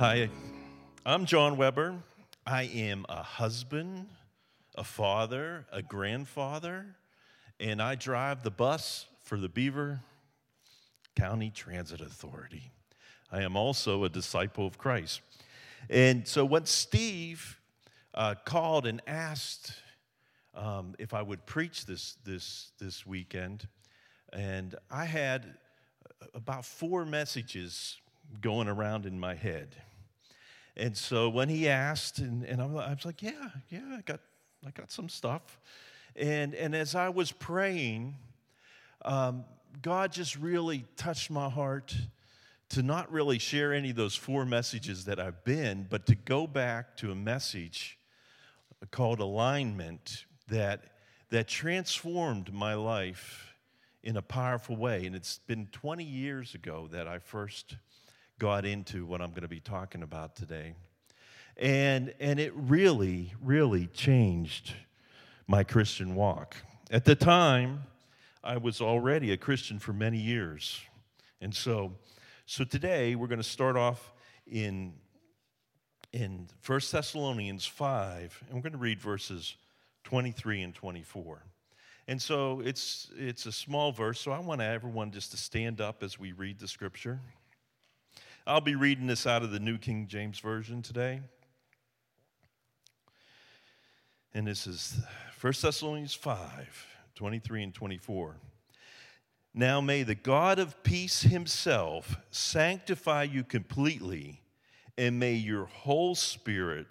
Hi, I'm John Weber. I am a husband, a father, a grandfather, and I drive the bus for the Beaver County Transit Authority. I am also a disciple of Christ. And so when Steve called and asked if I would preach this weekend, and I had about four messages going around in my head. And so when he asked, and I was like, yeah, I got some stuff. And as I was praying, God just really touched my heart to not really share any of those four messages that I've been, but to go back to a message called Alignment that transformed my life in a powerful way. And it's been 20 years ago that I first got into what I'm going to be talking about today. And it really, really changed my Christian walk. At the time, I was already a Christian for many years. And so today we're going to start off in 1 Thessalonians 5, and we're going to read verses 23 and 24. And so it's a small verse, so I want everyone just to stand up as we read the scripture. I'll be reading this out of the New King James Version today. And this is 1 Thessalonians 5, 23 and 24. Now may the God of peace himself sanctify you completely, and may your whole spirit,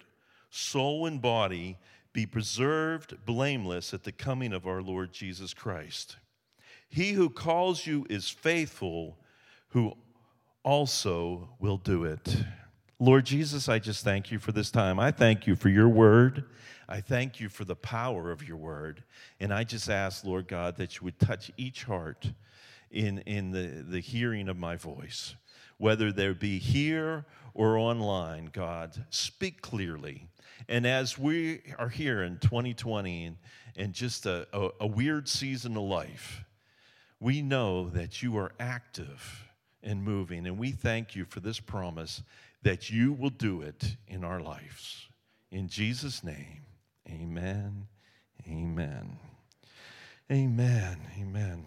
soul, and body be preserved blameless at the coming of our Lord Jesus Christ. He who calls you is faithful, who also will do it. Lord Jesus, I just thank you for this time. I thank you for your word. I thank you for the power of your word. And I just ask, Lord God, that you would touch each heart in the hearing of my voice, whether there be here or online, God, speak clearly. And as we are here in 2020 and just a weird season of life, we know that you are active and moving, and we thank you for this promise that you will do it in our lives. In Jesus' name, amen, amen, amen, amen.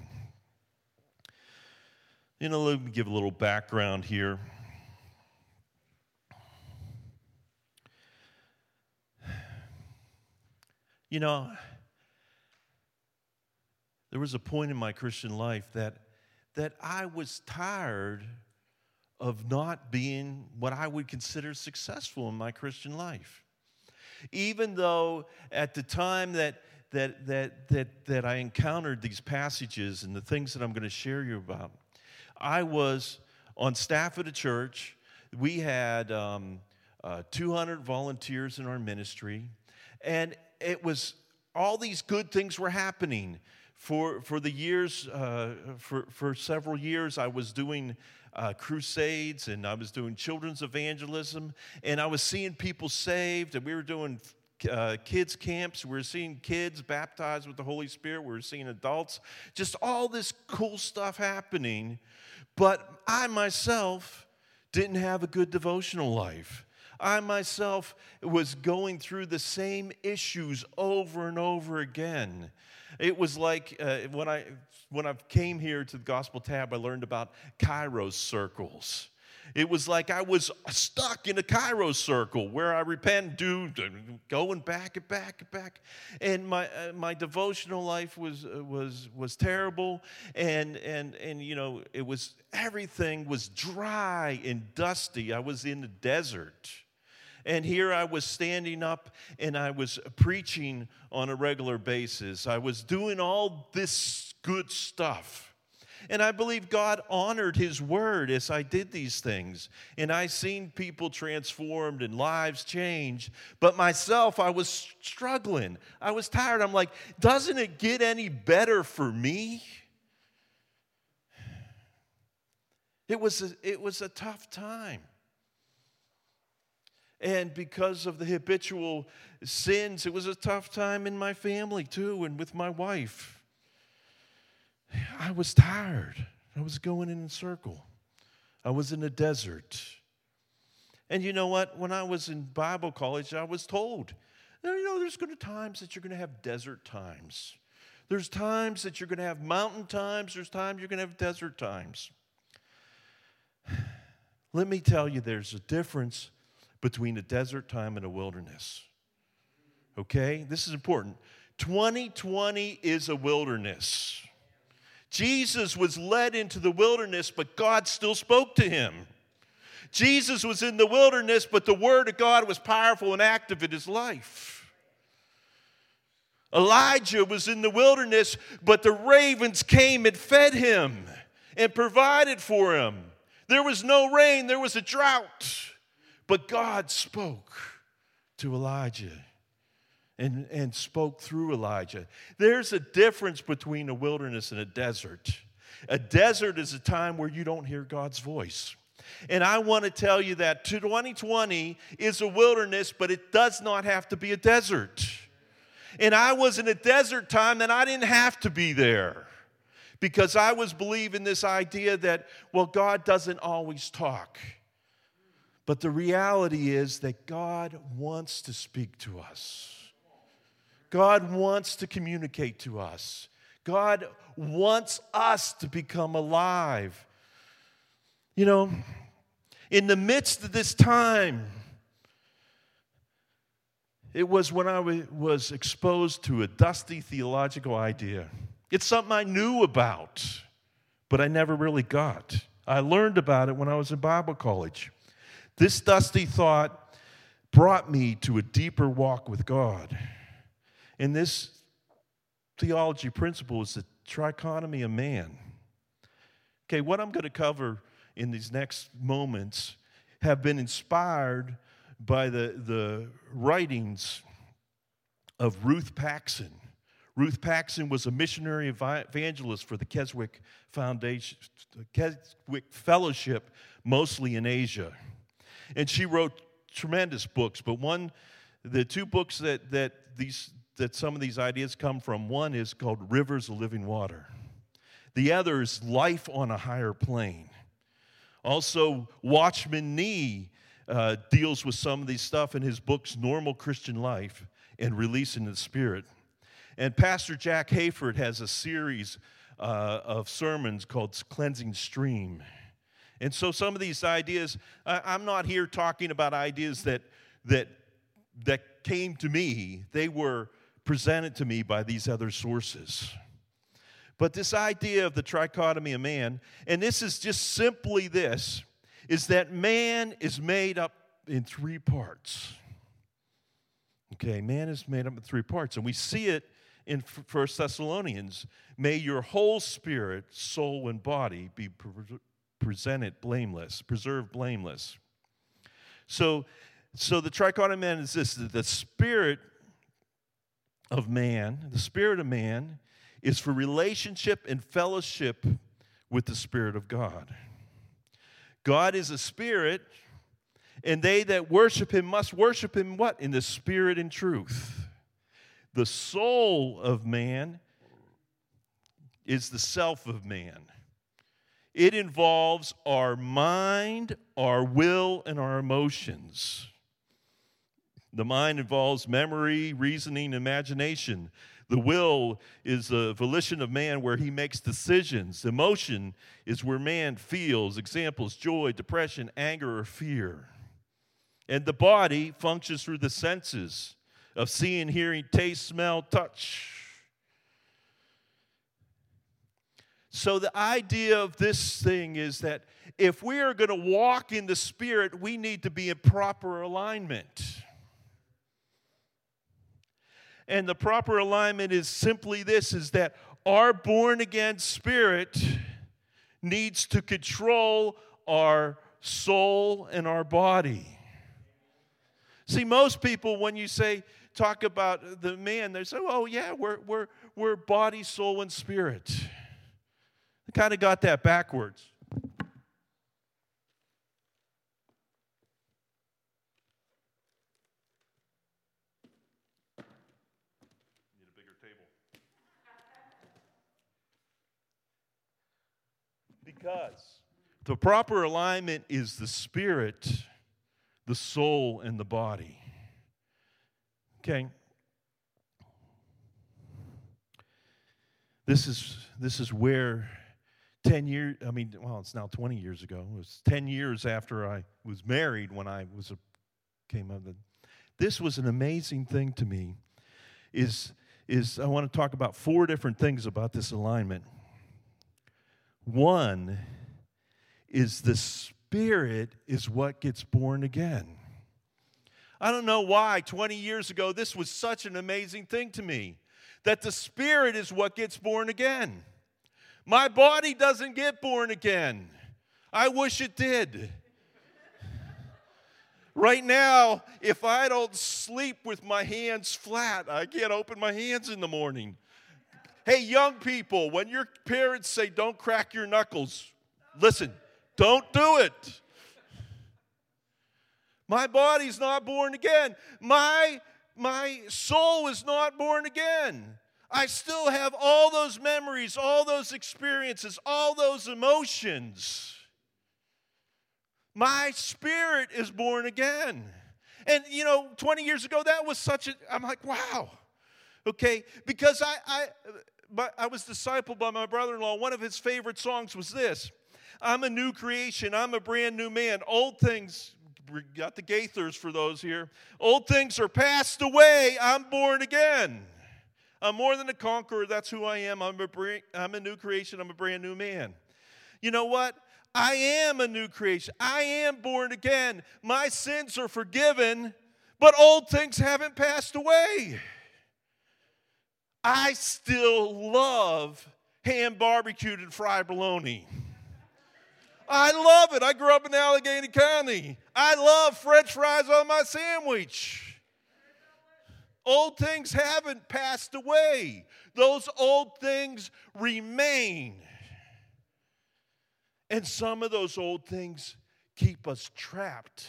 You know, let me give a little background here. You know, there was a point in my Christian life that I was tired of not being what I would consider successful in my Christian life. Even though at the time that I encountered these passages and the things that I'm going to share you about, I was on staff at a church. We had 200 volunteers in our ministry, and it was all these good things were happening. For the years, for several years, I was doing crusades, and I was doing children's evangelism, and I was seeing people saved, and we were doing kids camps. We were seeing kids baptized with the Holy Spirit. We were seeing adults. Just all this cool stuff happening, but I myself didn't have a good devotional life. I myself was going through the same issues over and over again. It was like when I came here to the Gospel Tab, I learned about Kairos circles. It was like I was stuck in a Kairos circle where I repent, going back and back and back, and my devotional life was terrible, and you know, it was, everything was dry and dusty. I was in the desert. And here I was standing up, and I was preaching on a regular basis. I was doing all this good stuff. And I believe God honored his word as I did these things. And I seen people transformed and lives changed. But myself, I was struggling. I was tired. I'm like, doesn't it get any better for me? It was a tough time. And because of the habitual sins, it was a tough time in my family too, and with my wife. I was tired. I was going in a circle. I was in a desert. And you know what? When I was in Bible college, I was told, you know, there's going to times that you're going to have desert times. There's times that you're going to have mountain times. There's times you're going to have desert times. Let me tell you, there's a difference between a desert time and a wilderness. Okay? This is important. 2020 is a wilderness. Jesus was led into the wilderness, but God still spoke to him. Jesus was in the wilderness, but the word of God was powerful and active in his life. Elijah was in the wilderness, but the ravens came and fed him and provided for him. There was no rain, there was a drought, but God spoke to Elijah and spoke through Elijah. There's a difference between a wilderness and a desert. A desert is a time where you don't hear God's voice. And I want to tell you that 2020 is a wilderness, but it does not have to be a desert. And I was in a desert time, and I didn't have to be there because I was believing this idea that, well, God doesn't always talk. But the reality is that God wants to speak to us. God wants to communicate to us. God wants us to become alive. You know, in the midst of this time, it was when I was exposed to a dusty theological idea. It's something I knew about, but I never really got. I learned about it when I was in Bible college. This dusty thought brought me to a deeper walk with God. And this theology principle is the trichotomy of man. Okay, what I'm going to cover in these next moments have been inspired by the writings of Ruth Paxson. Ruth Paxson was a missionary evangelist for the Keswick Foundation, the Keswick Fellowship, mostly in Asia. And she wrote tremendous books, but the two books that some of these ideas come from, one is called Rivers of Living Water. The other is Life on a Higher Plane. Also, Watchman Nee deals with some of these stuff in his books, Normal Christian Life and Releasing the Spirit. And Pastor Jack Hayford has a series of sermons called Cleansing Stream. And so some of these ideas, I'm not here talking about ideas that came to me. They were presented to me by these other sources. But this idea of the trichotomy of man, and this is just simply this, is that man is made up in three parts. Okay, man is made up in three parts, and we see it in 1 Thessalonians. May your whole spirit, soul, and body be preserved blameless. So the trichotomy of man is this, that the spirit of man is for relationship and fellowship with the Spirit of God. God is a spirit, and they that worship him must worship him what? In the spirit and truth. The soul of man is the self of man. It involves our mind, our will, and our emotions. The mind involves memory, reasoning, imagination. The will is the volition of man where he makes decisions. Emotion is where man feels. Examples, joy, depression, anger, or fear. And the body functions through the senses of seeing, hearing, taste, smell, touch. So the idea of this thing is that if we are going to walk in the Spirit, we need to be in proper alignment. And the proper alignment is simply this, is that our born-again spirit needs to control our soul and our body. See, most people, when you talk about the man, they say, oh, yeah, we're body, soul, and spirit. I kind of got that backwards. Because the proper alignment is the spirit, the soul and the body. Okay. This is where 20 years ago. It was 10 years after I was married when I came up. This was an amazing thing to me. I want to talk about four different things about this alignment. One is the Spirit is what gets born again. I don't know why 20 years ago this was such an amazing thing to me. That the Spirit is what gets born again. My body doesn't get born again. I wish it did. Right now, if I don't sleep with my hands flat, I can't open my hands in the morning. Hey, young people, when your parents say, don't crack your knuckles, listen, don't do it. My body's not born again. My soul is not born again. I still have all those memories, all those experiences, all those emotions. My spirit is born again. And, 20 years ago, that was I'm like, wow. Okay, because I was discipled by my brother-in-law. One of his favorite songs was this. I'm a new creation. I'm a brand new man. Old things... We got the Gaithers for those here. Old things are passed away. I'm born again. I'm more than a conqueror. That's who I am. I'm a new creation. I'm a brand new man. You know what? I am a new creation. I am born again. My sins are forgiven, but old things haven't passed away. I still love ham barbecued and fried bologna. I love it. I grew up in Allegheny County. I love French fries on my sandwich. Old things haven't passed away. Those old things remain. And some of those old things keep us trapped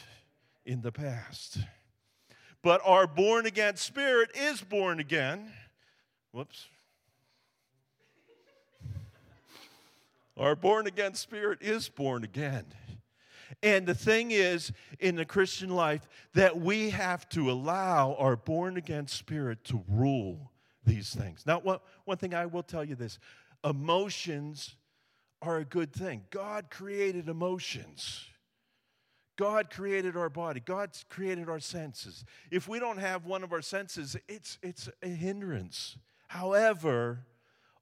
in the past. But our born-again spirit is born again. Whoops. Our born-again spirit is born again. And the thing is, in the Christian life, that we have to allow our born-again spirit to rule these things. Now, one thing I will tell you this. Emotions are a good thing. God created emotions. God created our body. God created our senses. If we don't have one of our senses, it's a hindrance. However,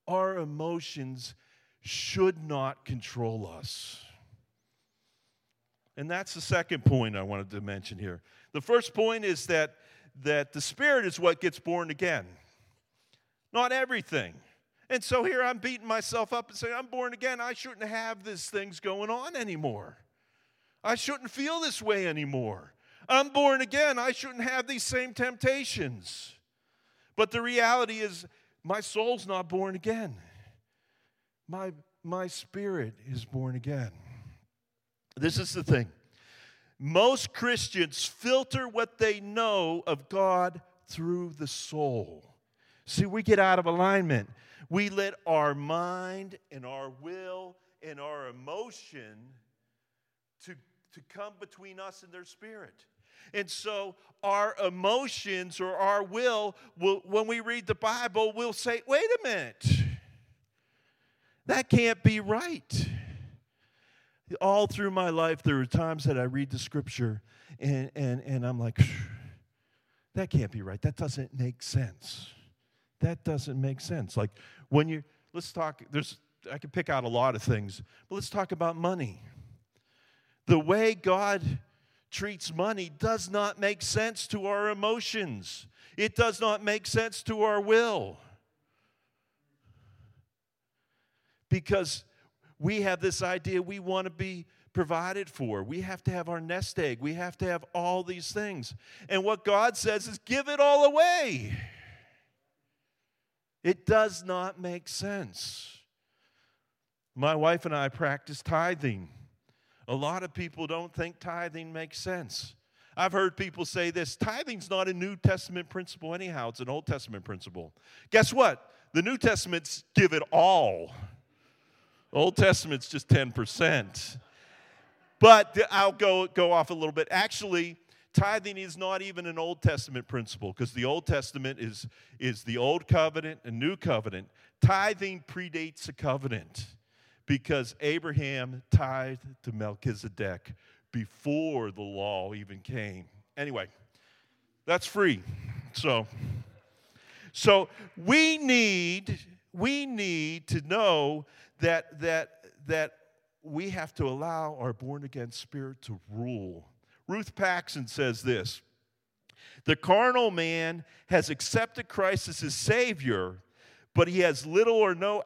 our emotions should not control us. And that's the second point I wanted to mention here. The first point is that the Spirit is what gets born again, not everything. And so here I'm beating myself up and saying, I'm born again. I shouldn't have these things going on anymore. I shouldn't feel this way anymore. I'm born again. I shouldn't have these same temptations. But the reality is my soul's not born again. My spirit is born again. This is the thing. Most Christians filter what they know of God through the soul. See, we get out of alignment. We let our mind and our will and our emotion to come between us and their spirit. And so our emotions or our will, when we read the Bible, we'll say, wait a minute. That can't be right. All through my life, there are times that I read the Scripture, and I'm like, that can't be right. That doesn't make sense. That doesn't make sense. Like, I could pick out a lot of things, but let's talk about money. The way God treats money does not make sense to our emotions. It does not make sense to our will. Because we have this idea we want to be provided for. We have to have our nest egg. We have to have all these things. And what God says is give it all away. It does not make sense. My wife and I practice tithing. A lot of people don't think tithing makes sense. I've heard people say this, tithing's not a New Testament principle anyhow. It's an Old Testament principle. Guess what? The New Testament's give it all. Old Testament's just 10%. But I'll go off a little bit. Actually, Tithing is not even an Old Testament principle, because the Old Testament is the Old Covenant and New Covenant. Tithing predates a covenant, because Abraham tithed to Melchizedek before the law even came. Anyway, that's free. So we need to know that we have to allow our born-again spirit to rule. Ruth Paxson says this: the carnal man has accepted Christ as his Savior, but he has little or no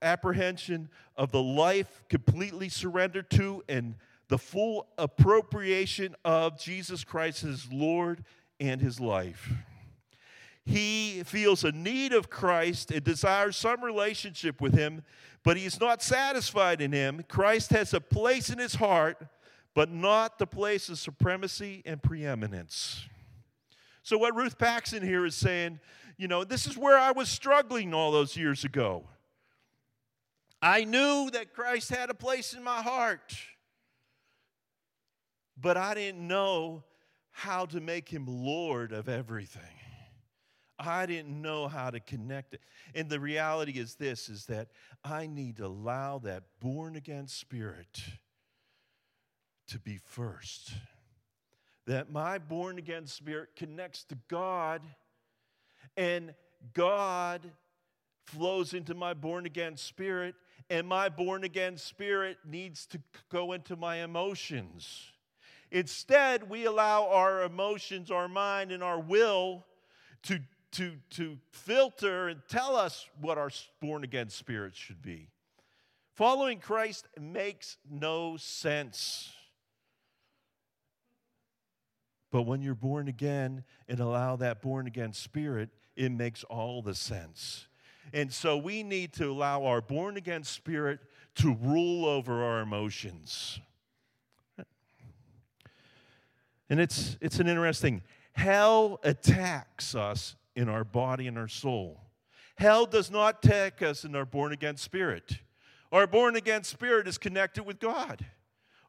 apprehension of the life completely surrendered to and the full appropriation of Jesus Christ as Lord and his life. He feels a need of Christ and desires some relationship with him, but he is not satisfied in him. Christ has a place in his heart, but not the place of supremacy and preeminence. So what Ruth Paxson here is saying, you know, this is where I was struggling all those years ago. I knew that Christ had a place in my heart, but I didn't know how to make him Lord of everything. I didn't know how to connect it. And the reality is this, is that I need to allow that born-again spirit to be first, that my born-again spirit connects to God, and God flows into my born-again spirit, and my born-again spirit needs to go into my emotions. Instead, we allow our emotions, our mind, and our will to filter and tell us what our born-again spirit should be. Following Christ makes no sense. But when you're born again and allow that born-again spirit, it makes all the sense. And so we need to allow our born-again spirit to rule over our emotions. And it's an interesting thing. Hell attacks us in our body and our soul. Hell does not attack us in our born-again spirit. Our born-again spirit is connected with God.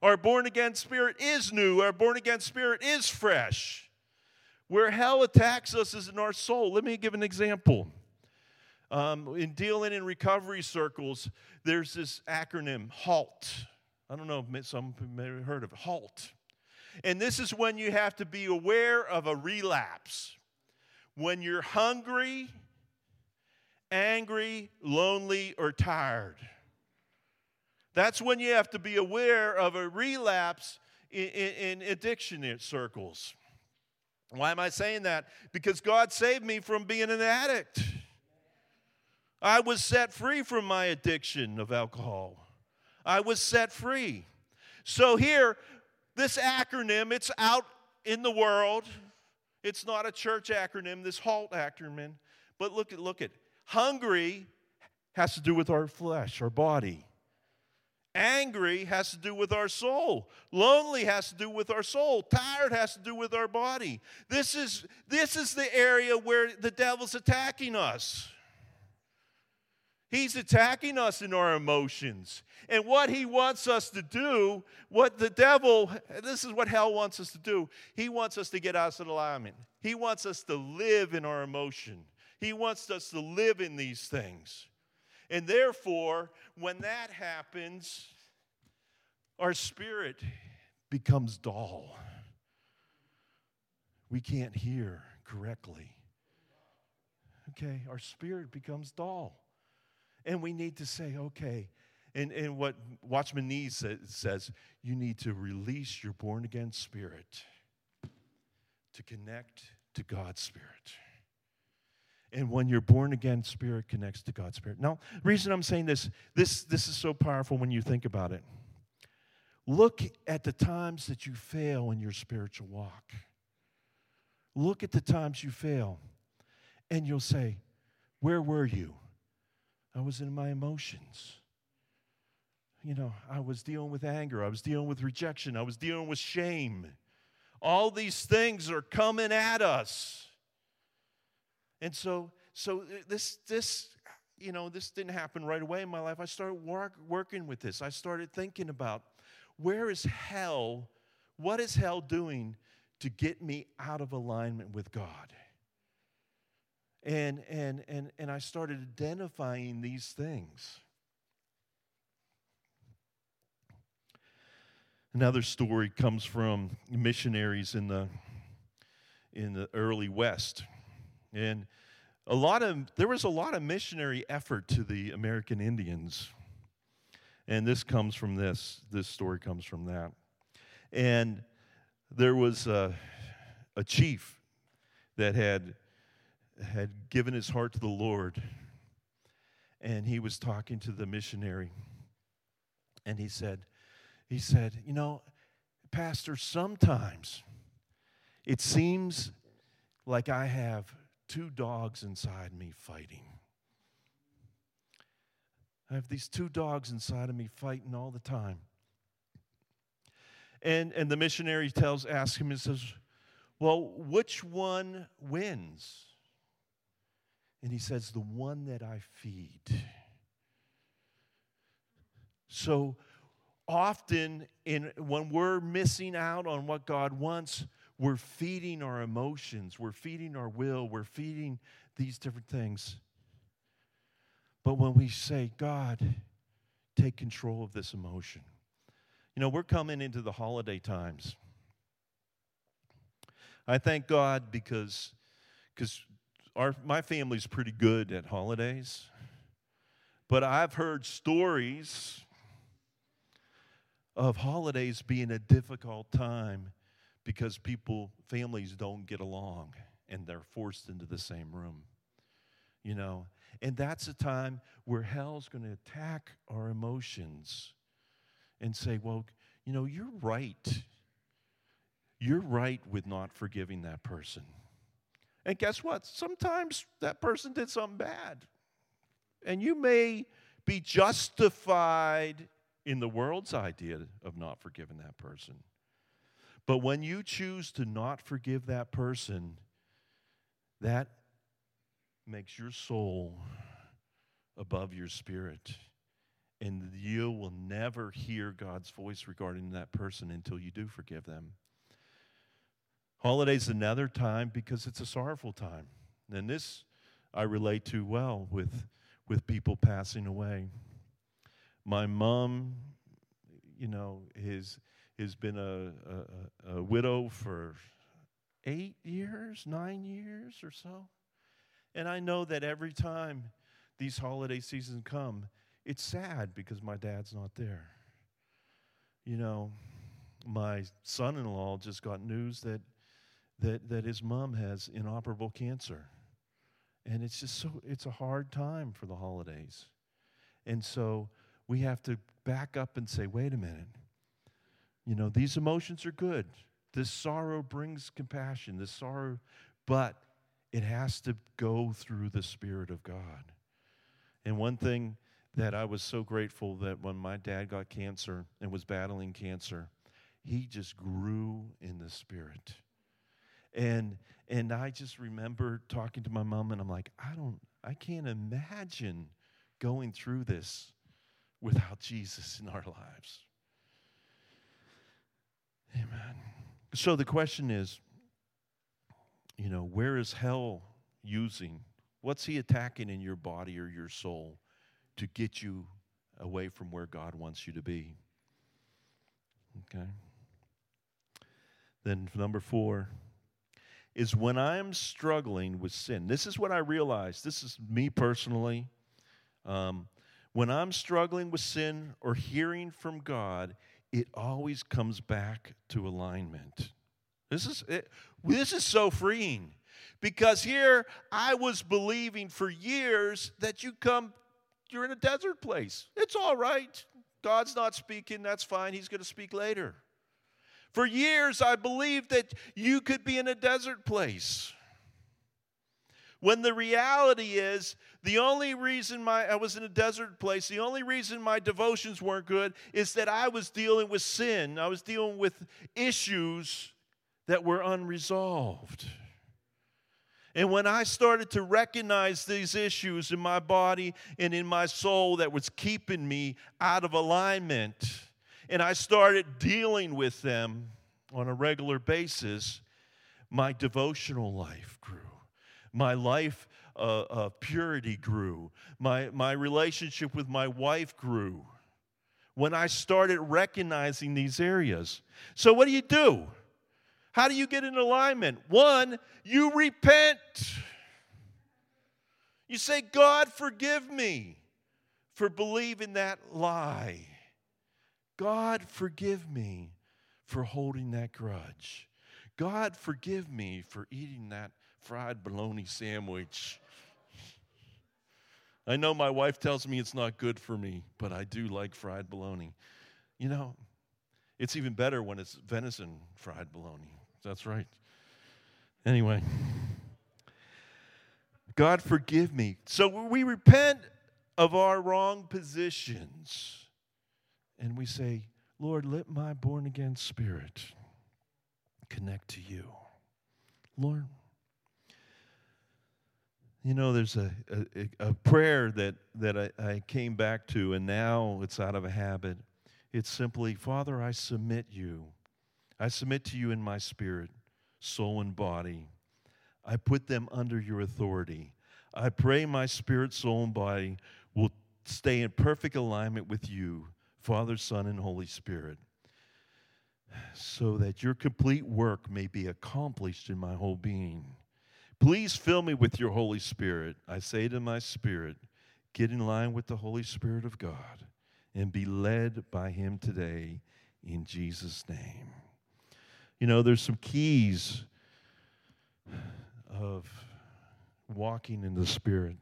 Our born-again spirit is new. Our born-again spirit is fresh. Where hell attacks us is in our soul. Let me give an example. In dealing in recovery circles, there's this acronym, HALT. I don't know if some may have heard of it, HALT. And this is when you have to be aware of a relapse. When you're hungry, angry, lonely, or tired. That's when you have to be aware of a relapse in addiction circles. Why am I saying that? Because God saved me from being an addict. I was set free from my addiction of alcohol. I was set free. So here, this acronym, it's out in the world. It's not a church acronym, this HALT acronym. But look at. Hungry has to do with our flesh, our body. Angry has to do with our soul. Lonely has to do with our soul. Tired has to do with our body. This is the area where the devil's attacking us. He's attacking us in our emotions. And what he wants us to do, what the devil, this is what hell wants us to do. He wants us to get out of alignment. He wants us to live in our emotion. He wants us to live in these things. And therefore, when that happens, our spirit becomes dull. We can't hear correctly. Okay, our spirit becomes dull. And we need to say, okay, and what Watchman Nee says, you need to release your born-again spirit to connect to God's spirit. And when your born-again spirit connects to God's spirit. Now, the reason I'm saying this is so powerful when you think about it. Look at the times that you fail in your spiritual walk. Look at the times you fail, and you'll say, where were you? I was in my emotions. You know, I was dealing with anger. I was dealing with rejection. I was dealing with shame. All these things are coming at us. And so this didn't happen right away in my life. I started working with this. I started thinking about, what is hell doing to get me out of alignment with God. And I started identifying these things. Another story comes from missionaries in the early West. And there was a lot of missionary effort to the American Indians. And this comes from this story comes from that. And there was a chief that had given his heart to the Lord, and he was talking to the missionary, and he said, you know, Pastor, sometimes it seems like I have two dogs inside me fighting. I have these two dogs inside of me fighting all the time. And the missionary asks him and says, well, which one wins? And he says, the one that I feed. So often when we're missing out on what God wants, we're feeding our emotions, we're feeding our will, we're feeding these different things. But when we say, God, take control of this emotion. You know, we're coming into the holiday times. I thank God because my family's pretty good at holidays, but I've heard stories of holidays being a difficult time because families don't get along and they're forced into the same room, you know. And that's a time where hell's going to attack our emotions and say, well, you know, you're right. You're right with not forgiving that person. And guess what? Sometimes that person did something bad. And you may be justified in the world's idea of not forgiving that person. But when you choose to not forgive that person, that makes your soul above your spirit. And you will never hear God's voice regarding that person until you do forgive them. Holidays another time because it's a sorrowful time. And this I relate to well with people passing away. My mom, you know, has been a widow for 9 years or so. And I know that every time these holiday seasons come, it's sad because my dad's not there. You know, my son-in-law just got news that his mom has inoperable cancer. And it's just it's a hard time for the holidays. And so we have to back up and say, wait a minute. You know, these emotions are good. This sorrow brings compassion, but it has to go through the Spirit of God. And one thing that I was so grateful that when my dad got cancer and was battling cancer, he just grew in the Spirit. And I just remember talking to my mom, and I'm like, I can't imagine going through this without Jesus in our lives. Amen. So the question is, you know, where is hell using? What's he attacking in your body or your soul to get you away from where God wants you to be? Okay. Then number 4 is when I'm struggling with sin. This is what I realized. This is me personally. When I'm struggling with sin or hearing from God, it always comes back to alignment. This is so freeing, because here I was believing for years that you're in a desert place. It's all right. God's not speaking. That's fine. He's going to speak later. For years I believed that you could be in a desert place, when the reality is the only reason I was in a desert place, the only reason my devotions weren't good is that I was dealing with sin. I was dealing with issues that were unresolved. And when I started to recognize these issues in my body and in my soul that was keeping me out of alignment, and I started dealing with them on a regular basis, My devotional life grew. My life of purity grew. My relationship with my wife grew when I started recognizing these areas. So what do? How do you get in alignment? One, you repent. You say, God, forgive me for believing that lie. God, forgive me for holding that grudge. God, forgive me for eating that fried bologna sandwich. I know my wife tells me it's not good for me, but I do like fried bologna. You know, it's even better when it's venison fried bologna. That's right. Anyway, God, forgive me. So we repent of our wrong positions, and we say, Lord, let my born-again spirit connect to you. Lord, you know, there's a prayer that I came back to, and now it's out of a habit. It's simply, Father, I submit you. I submit to you in my spirit, soul, and body. I put them under your authority. I pray my spirit, soul, and body will stay in perfect alignment with you, Father, Son, and Holy Spirit, so that your complete work may be accomplished in my whole being. Please fill me with your Holy Spirit. I say to my spirit, get in line with the Holy Spirit of God and be led by him today in Jesus' name. You know, there's some keys of walking in the Spirit.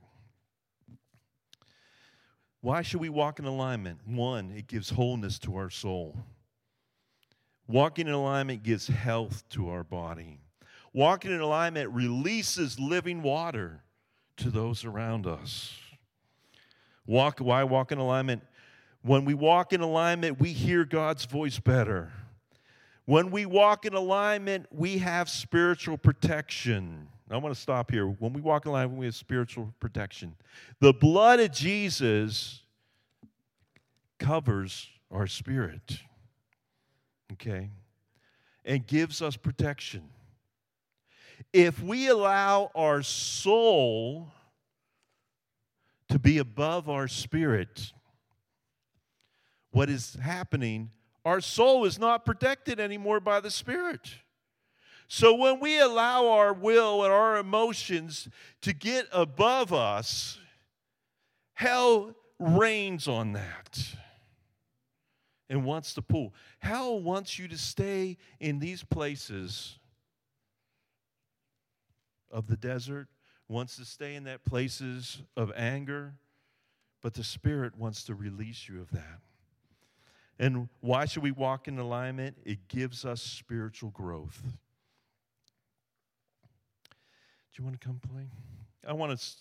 Why should we walk in alignment? One, it gives wholeness to our soul. Walking in alignment gives health to our body. Walking in alignment releases living water to those around us. Why walk in alignment? When we walk in alignment, we hear God's voice better. When we walk in alignment, we have spiritual protection. I want to stop here. When we walk in alignment, we have spiritual protection. The blood of Jesus covers our spirit, okay, and gives us protection. If we allow our soul to be above our spirit, what is happening? Our soul is not protected anymore by the Spirit. So when we allow our will and our emotions to get above us, hell reigns on that and wants to pull. Hell wants you to stay in these places of the desert, wants to stay in that places of anger, but the Spirit wants to release you of that. And why should we walk in alignment? It gives us spiritual growth. Do you want to come play? I want us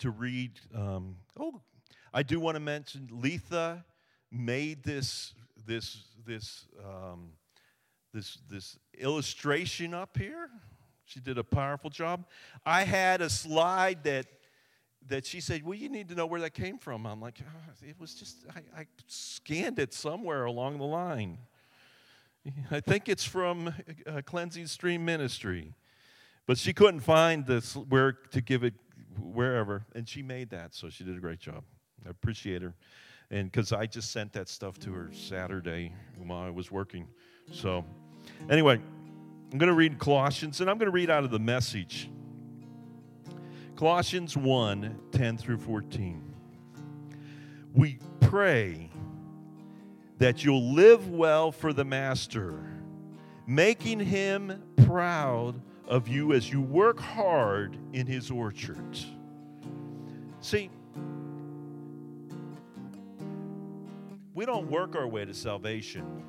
to read. I do want to mention Letha made this illustration up here. She did a powerful job. I had a slide that she said, well, you need to know where that came from. I'm like, it was just, I scanned it somewhere along the line. I think it's from Cleansing Stream Ministry. But she couldn't find this where to give it wherever, and she made that, so she did a great job. I appreciate her. And because I just sent that stuff to her Saturday while I was working. So anyway, I'm going to read Colossians, and I'm going to read out of the Message. Colossians 1, 10 through 14. We pray that you'll live well for the Master, making him proud of you as you work hard in his orchard. See, we don't work our way to salvation,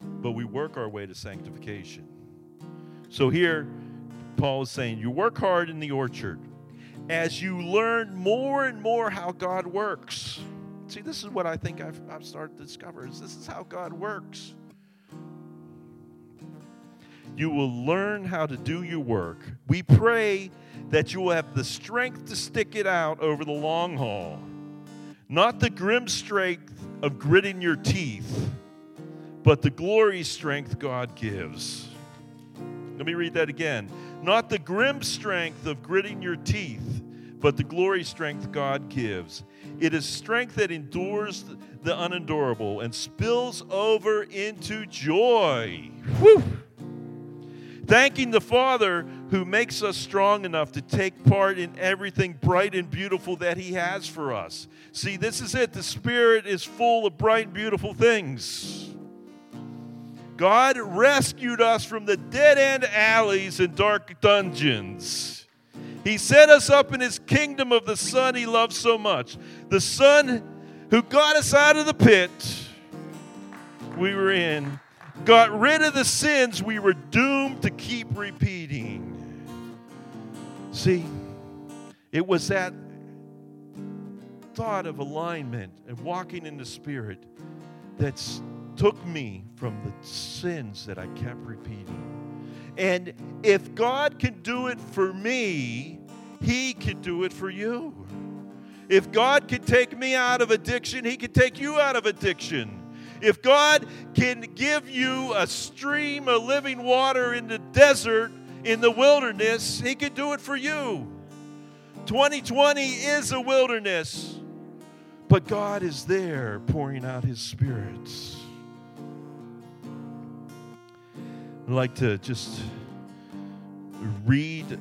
but we work our way to sanctification. So here, Paul is saying, you work hard in the orchard as you learn more and more how God works. See, this is what I think I've started to discover, is this is how God works. You will learn how to do your work. We pray that you will have the strength to stick it out over the long haul, not the grim strength of gritting your teeth, but the glory strength God gives. Let me read that again. Not the grim strength of gritting your teeth, but the glory strength God gives. It is strength that endures the unendurable and spills over into joy. Woo! Thanking the Father who makes us strong enough to take part in everything bright and beautiful that He has for us. See, this is it. The Spirit is full of bright and beautiful things. God rescued us from the dead-end alleys and dark dungeons. He set us up in His kingdom of the Son He loves so much. The Son who got us out of the pit we were in, got rid of the sins we were doomed to keep repeating. See, it was that thought of alignment and walking in the Spirit that took me from the sins that I kept repeating. And if God can do it for me, He can do it for you. If God can take me out of addiction, He can take you out of addiction. If God can give you a stream of living water in the desert, in the wilderness, He can do it for you. 2020 is a wilderness, but God is there pouring out His Spirit. I'd like to just read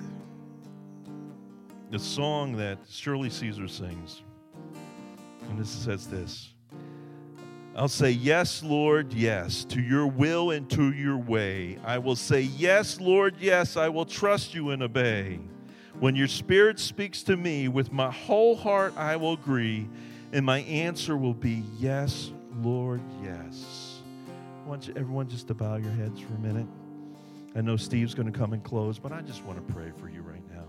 the song that Shirley Caesar sings. And this says this. I'll say, yes, Lord, yes, to your will and to your way. I will say, yes, Lord, yes, I will trust you and obey. When your Spirit speaks to me, with my whole heart I will agree, and my answer will be, yes, Lord, yes. I want you, everyone just to bow your heads for a minute. I know Steve's going to come and close, but I just want to pray for you right now.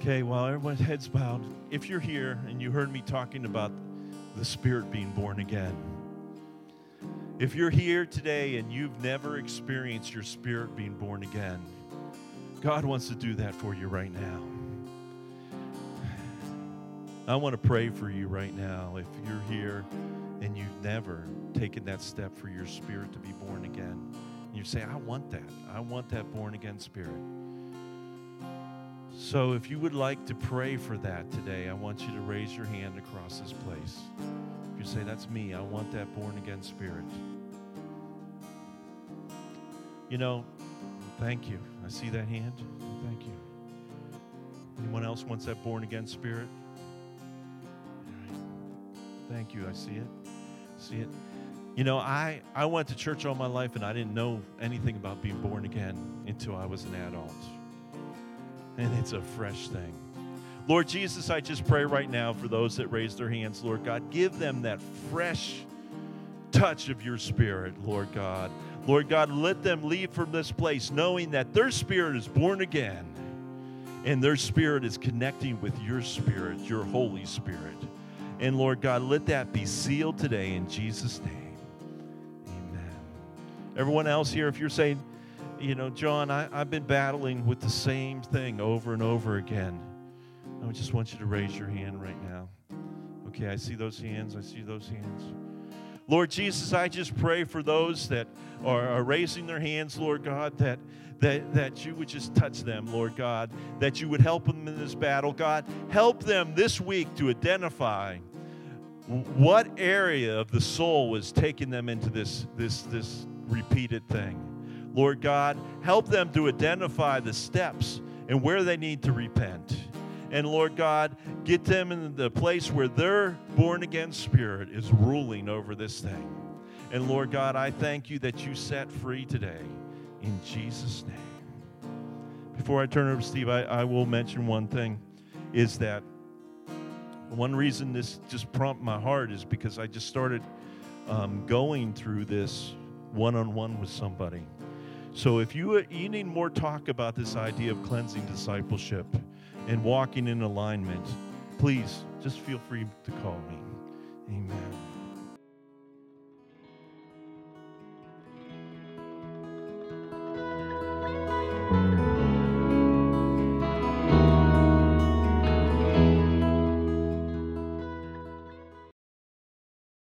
Okay, while everyone's heads bowed, if you're here and you heard me talking about the Spirit being born again, if you're here today and you've never experienced your Spirit being born again, God wants to do that for you right now. I want to pray for you right now if you're here and you've never taken that step for your Spirit to be born again. And you say, I want that born again Spirit. So if you would like to pray for that today, I want you to raise your hand across this place. If you say, that's me, I want that born-again Spirit. You know, thank you. I see that hand. Thank you. Anyone else wants that born-again Spirit? All right. Thank you. I see it. See it. You know, I went to church all my life, and I didn't know anything about being born again until I was an adult. And it's a fresh thing. Lord Jesus, I just pray right now for those that raise their hands, Lord God. Give them that fresh touch of your Spirit, Lord God. Lord God, let them leave from this place knowing that their spirit is born again and their spirit is connecting with your Spirit, your Holy Spirit. And Lord God, let that be sealed today in Jesus' name. Amen. Everyone else here, if you're saying, you know, John, I've been battling with the same thing over and over again, I just want you to raise your hand right now. Okay, I see those hands. I see those hands. Lord Jesus, I just pray for those that are raising their hands, Lord God, that you would just touch them, Lord God, that you would help them in this battle. God, help them this week to identify what area of the soul is taking them into this repeated thing. Lord God, help them to identify the steps and where they need to repent. And Lord God, get them in the place where their born-again Spirit is ruling over this thing. And Lord God, I thank you that you set free today in Jesus' name. Before I turn it over to Steve, I will mention one thing, is that one reason this just prompted my heart is because I just started going through this one-on-one with somebody. So if you need more talk about this idea of cleansing discipleship and walking in alignment, please just feel free to call me. Amen.